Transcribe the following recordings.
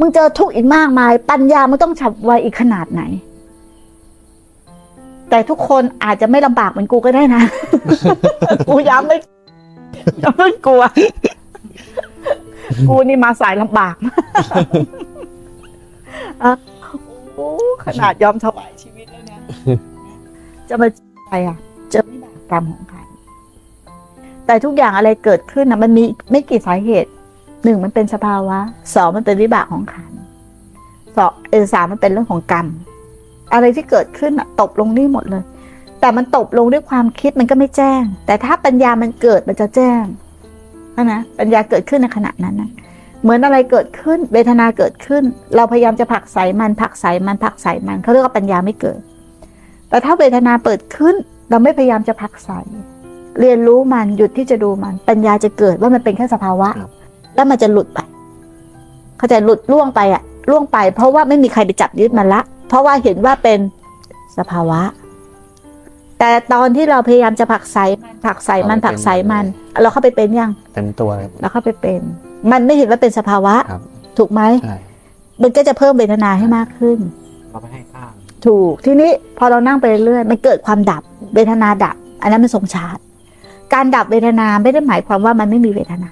มึงเจอทุกข์อีกมากมายปัญญามึงต้องฉับไวอีกขนาดไหนแต่ทุกคนอาจจะไม่ลำบากเหมือนกูก็ได้นะ กูย้ำไม่กลัว กูนี่มาสายลำบาก ขนาดยอมถวายชีวิตแล้วเนี่ย จะมาอะไรอ่ะเจอไม่บาปกรรมของใครแต่ทุกอย่างอะไรเกิดขึ้นนะมันมีไม่กี่สาเหตุหนึ่งมันเป็นสภาวะสองมันเป็นวิบากของขันธ์สามมันเป็นเรื่องของกรรมอะไรที่เกิดขึ้นตบลงนี่หมดเลยแต่มันตบลงด้วยความคิดมันก็ไม่แจ้งแต่ถ้าปัญญามันเกิดมันจะแจ้งนะปัญญาเกิดขึ้นในขณะนั้นนะเหมือนอะไรเกิดขึ้นเวทนาเกิดขึ้นเราพยายามจะผลักไสมันผลักไสมันผลักไสมันเขาเรียกว่าปัญญาไม่เกิดแต่ถ้าเวทนาเกิดขึ้นเราไม่พยายามจะผลักไสเรียนรู้มันหยุดที่จะดูมันปัญญาจะเกิดว่ามันเป็นแค่สภาวะแล้วมันจะหลุดไปเข้าใจหลุดล่วงไปอ่ะล่วงไปเพราะว่าไม่มีใครไปจับยึดมันละเพราะว่าเห็นว่าเป็นสภาวะแต่ตอนที่เราพยายามจะผลักไสมันผลักไสมันผลักไสมันเราเข้าไปเป็นยังเต็มตัวเราเข้าไปเป็นมันไม่เห็นว่าเป็นสภาวะถูกไหมมันก็จะเพิ่มเวทนาให้มากขึ้นเราไปให้ข้างถูกทีนี้พอเรานั่งไปเรื่อยมันเกิดความดับเวทนาดับอันนั้นมันทรงฌานการดับเวทนาไม่ได้หมายความว่ามันไม่มีเวทนา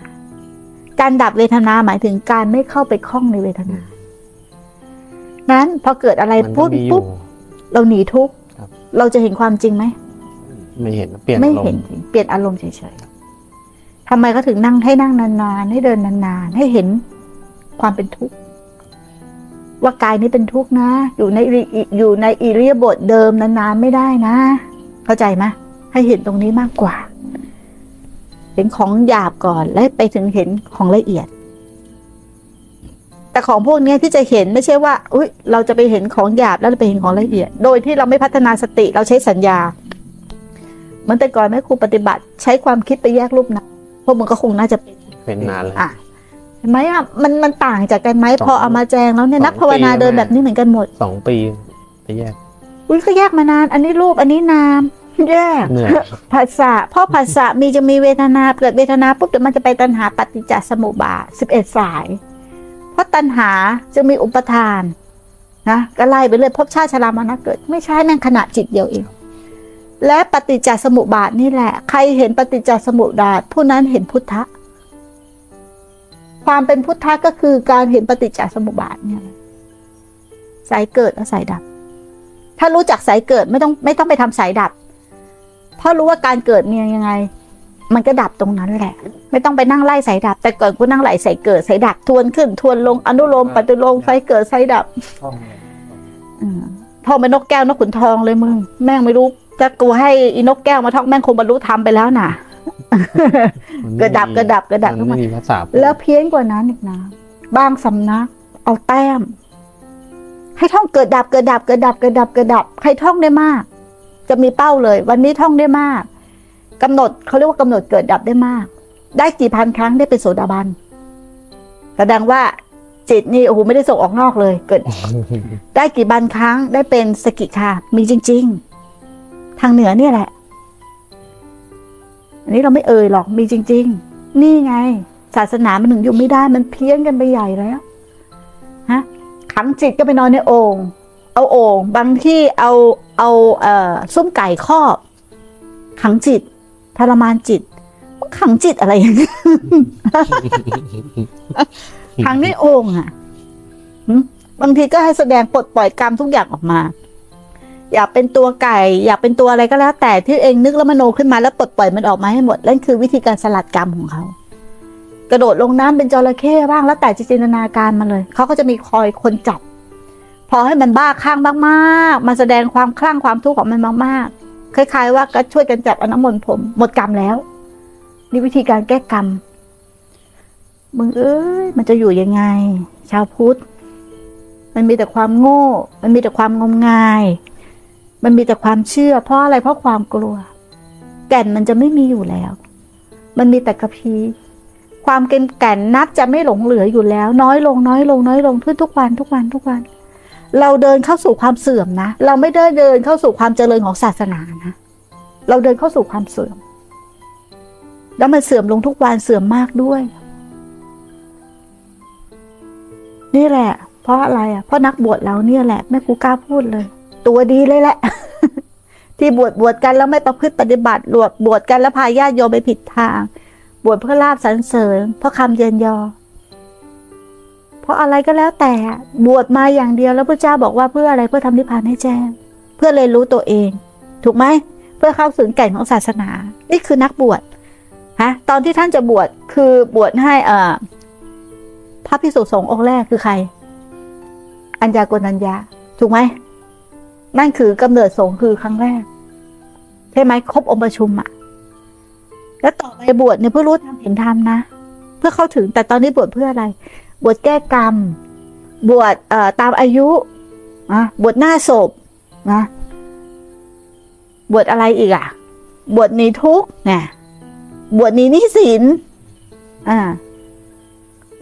การดับเวทนาหมายถึงการไม่เข้าไปคล้องในเวทนานั้นพอเกิดอะไรปุ๊บเราหนีทุกข์เราจะเห็นความจริงไหมไม่เห็นเปลี่ยนอารมณ์ไม่เห็นเปลี่ยนอารมณ์เฉยๆทำไมก็ถึงนั่งให้นั่งนานๆให้เดินนานๆให้เห็นความเป็นทุกข์ว่ากายนี้เป็นทุกข์นะอยู่ในอิริยาบถเดิมนานๆไม่ได้นะเข้าใจไหมให้เห็นตรงนี้มากกว่าเห็นของหยาบก่อนแล้วไปถึงเห็นของละเอียดแต่ของพวกนี้ที่จะเห็นไม่ใช่ว่าอุ๊ยเราจะไปเห็นของหยาบแล้วไปเห็นของละเอียดโดยที่เราไม่พัฒนาสติเราใช้สัญญาเหมือนแต่ก่อนแม่ครูปฏิบัติใช้ความคิดไปแยกรูปนะพวกมึงก็คงน่าจะเป็นนานเลยเห็นไหมอ่ะมันต่างจากกันไหมพอเอามาแจงแล้วเนี่ยนักภาวนาเดินแบบนี้เหมือนกันหมด2 ปีไปแยกอุ๊ยก็แยกมานานอันนี้รูปอันนี้นามแยกภาษาเพราะภาษาจะมีเวทนาเกิดเวทนาปุ๊บเดี๋ยวมันจะไปตัณหาปฏิจจสมุปบาท11สายเพราะตัณหาจะมีอุปทานนะก็ไล่ไปเลยพบชาติชรามรณะเกิดไม่ใช่นั่นขณะจิตเดียวเองและปฏิจจสมุปบาทนี่แหละใครเห็นปฏิจจสมุปบาทผู้นั้นเห็นพุทธะความเป็นพุทธะก็คือการเห็นปฏิจจสมุปบาทเนี่ยสายเกิดและสายดับถ้ารู้จักสายเกิดไม่ต้องไปทำสายดับเพราะรู้ว่าการเกิดเนี่ยยังไงมันก็ดับตรงนั้นแหละไม่ต้องไปนั่งไล่สายดับแต่ก่อนกูนั่งไล่สายเกิดสายดับทวนขึ้นทวนลงอนุโลมปฏิโลมสายเกิดสายดับท่องเป็นนกแก้วนกขุนทองเลยมึงแม่งไม่รู้จะกูให้อีนกแก้วมาท่องแม่งคงบรรลุธรรมไปแล้วน่ะกระดับขึ้นมาแล้วเพี้ยนกว่านั้นอีกนะบางสำนักเอาแต้มให้ท่องเกิดดับใครท่องได้มากจะมีเป้าเลยวันนี้ท่องได้มากกำหนดเขาเรียกว่ากำหนดเกิดดับได้มากได้กี่พันครั้งได้เป็นโสดาบันแสดงว่าจิตนี่โอ้โหไม่ได้ส่งออกนอกเลยเกิด ได้กี่พันครั้งได้เป็นสกิทามีจริงๆทางเหนือเนี่ยแหละอันนี้เราไม่เอ่ยหรอกมีจริงๆนี่ไงศาสนามันถึงอยู่ไม่ได้มันเพี้ยนกันไปใหญ่แล้วฮะขังจิตก็ไปนอนในโอ่งเอาโอ่งบางที่เอาซุ้มไก่ครอบขังจิตทรมานจิตขังจิตอะไรอย่างนี้ขังด้วยโอ่งอ่ะบางทีก็ให้แสดงปลดปล่อยกรรมทุกอย่างออกมาอยากเป็นตัวไก่อยากเป็นตัวอะไรก็แล้วแต่ที่เองนึกแล้วมโนขึ้นมาแล้วปลดปล่อยมันออกมาให้หมดนั่นคือวิธีการสลัดกรรมของเขากระโดดลงน้ำเป็นจระเข้บ้างแล้วแต่จินตนาการมาเลยเขาก็จะมีคอยคนจับพอให้มันบ้าคลั่งมากๆมาแสดงความคลั่งความทุกข์ของมันมากๆคล้ายๆว่าก็ช่วยกันจับอน้ำมนต์ผมหมดกรรมแล้วนี่วิธีการแก้กรรมมึงเอ้ยมันจะอยู่ยังไงชาวพุทธมันมีแต่ความโง่มันมีแต่ความงมงายมันมีแต่ความเชื่อเพราะอะไรเพราะความกลัวแก่นมันจะไม่มีอยู่แล้วมันมีแต่กระพี้ความเกณฑ์แก่นนับจะไม่หลงเหลืออยู่แล้วน้อยลงขึ้นทุกวันเราเดินเข้าสู่ความเสื่อมนะเราไม่ได้เดินเข้าสู่ความเจริญของศาสนานะเราเดินเข้าสู่ความเสื่อมแล้วมันเสื่อมลงทุกวันเสื่อมมากด้วย นี่แหละเพราะอะไรอ่ะเพราะนักบวชเราเนี่ยแหละแม่ครูกล้าพูดเลยตัวดีเลยแหละ ที่บวชกันแล้วไม่ประพฤติปฏิบัติบวชกันแล้วพาญาติโยมไปผิดทางบวชเพื่อลาภสรรเสริญเพราะคำเยินยอเพราะอะไรก็แล้วแต่บวชมาอย่างเดียวแล้วพระเจ้าบอกว่าเพื่ออะไรเพื่อทำนิพพานให้แจ้งเพื่อเรียนรู้ตัวเองถูกไหมเพื่อเข้าถึงแก่นของศาสนานี่คือนักบวชฮะตอนที่ท่านจะบวชคือบวชให้พระภิกษุสงฆ์องค์แรกคือใครอัญญาโกณัญญาถูกไหมนั่นคือกำเนิดสงฆ์คือครั้งแรกใช่ไหมครบองค์ประชุมอะแล้วต่อไปบวชเนี่ยเพื่อรู้ธรรมเห็นธรรมนะเพื่อเข้าถึงแต่ตอนนี้บวชเพื่ออะไรบวชแก้กรรมบวชตามอายุนะบวชหน้าศพนะบวชอะไรอีกอ่ะบวชหนีทุกข์นะบวชหนีหนี้สิน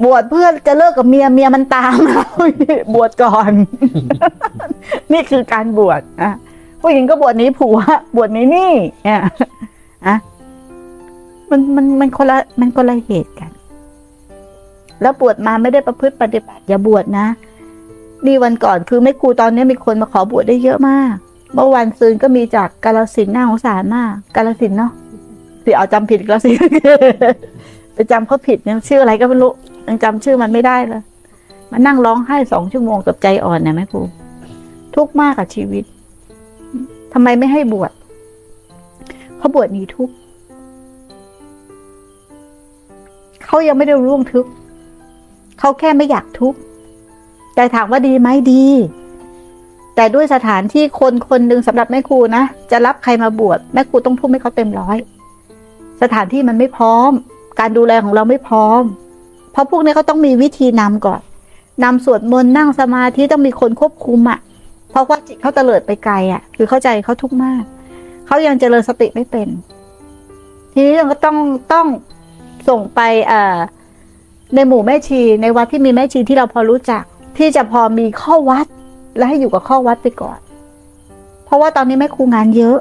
บวชเพื่อจะเลิกกับเมียมันตามเราบวชก่อน นี่คือการบวชผู้หญิงก็บวชหนีผัวบวชหนีหนี้อะมันคนละเหตุกันแล้วบวชมาไม่ได้ประพฤติปฏิบัติอย่าบวชนะดีวันก่อนคือแม่ครูตอนนี้มีคนมาขอบวชได้เยอะมากเมื่อวันซืนก็มีจากกาฬสินธุ์หน้าของศาลมากกาฬสินธุ์เนาะสิเอาจำผิดกาฬสินธุ์ ไปจำเขาผิดเนี่ยชื่ออะไรก็ไม่รู้ยังจำชื่อมันไม่ได้เลยมานั่งร้องไห้2 ชั่วโมงกับใจอ่อนนะแม่ครูทุกข์มากกับชีวิตทำไมไม่ให้บวชเขาบวชหนีทุกข์เขายังไม่ได้ร่วงทุกข์เขาแค่ไม่อยากทุกข์แต่ถามว่าดีไหมดีแต่ด้วยสถานที่คนหนึ่งสำหรับแม่ครูนะจะรับใครมาบวชแม่ครูต้องทุ่มให้เขาเต็มร้อยสถานที่มันไม่พร้อมการดูแลของเราไม่พร้อมเพราะพวกนี้เขาต้องมีวิธีนำก่อนนำสวดมนต์นั่งสมาธิต้องมีคนควบคุมอ่ะเพราะว่าจิตเขาเตลิดไปไกลอ่ะคือเข้าใจเขาทุกข์มากเขายังเจริญสติไม่เป็นทีนี้เราก็ต้องส่งไปในหมู่แม่ชีในวัดที่มีแม่ชีที่เราพอรู้จักที่จะพอมีข้อวัดและให้อยู่กับข้อวัดไปก่อนเพราะว่าตอนนี้แม่ครูงานเยอะ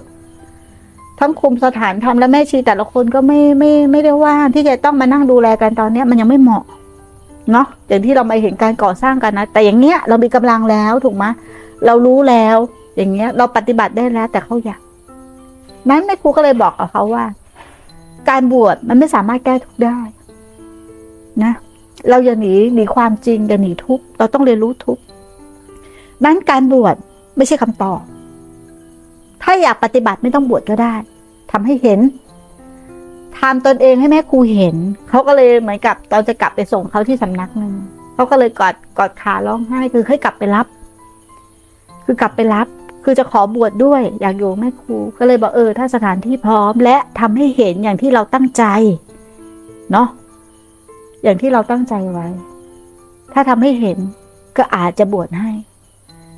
ทั้งคุมสถานทำและแม่ชีแต่ละคนก็ไม่ได้ว่างที่จะต้องมานั่งดูแลกันตอนนี้มันยังไม่เหมาะเนาะอย่างที่เรามาเห็นการก่อสร้างกันนะแต่อย่างเงี้ยเรามีกำลังแล้วถูกไหมเรารู้แล้วอย่างเงี้ยเราปฏิบัติได้แล้วแต่เขาอยากนั้นแม่ครูก็เลยบอกกับเขาว่าการบวชมันไม่สามารถแก้ทุกข์ได้นะเราอย่าหนีความจริงอย่าหนีทุกข์เราต้องเรียนรู้ทุกข์นั้นการบวชไม่ใช่คำตอบถ้าอยากปฏิบัติไม่ต้องบวชก็ได้ทำให้เห็นทำตนเองให้แม่ครูเห็นเขาก็เลยเหมือนกับตอนจะกลับไปส่งเขาที่สำนักนึงเขาก็เลยกอดขาร้องไห้คือให้กลับไปรับคือกลับไปรับคือจะขอบวชด้วยอยากอยู่แม่ครูก็เลยบอกถ้าสถานที่พร้อมและทำให้เห็นอย่างที่เราตั้งใจเนาะอย่างที่เราตั้งใจไว้ถ้าทำให้เห็นก็อาจจะบวชให้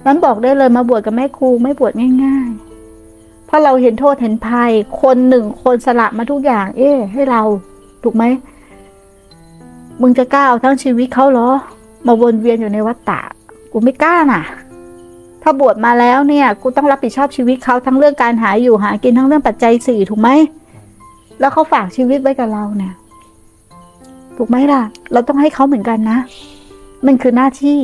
นั้นบอกได้เลยมาบวชกับแม่ครูไม่บวชง่ายๆเพราะเราเห็นโทษเห็นภัยคนหนึ่งคนสละมาทุกอย่างให้เราถูกไหมมึงจะกล้าเอาทั้งชีวิตเขาเหรอมาวนเวียนอยู่ในวัฏฏะกูไม่กล้าน่ะถ้าบวชมาแล้วเนี่ยกูต้องรับผิดชอบชีวิตเขาทั้งเรื่องการหาอยู่หากินทั้งเรื่องปัจจัย4ถูกไหมแล้วเขาฝากชีวิตไว้กับเราเนี่ยถูกไหมล่ะเราต้องให้เขาเหมือนกันนะมันคือหน้าที่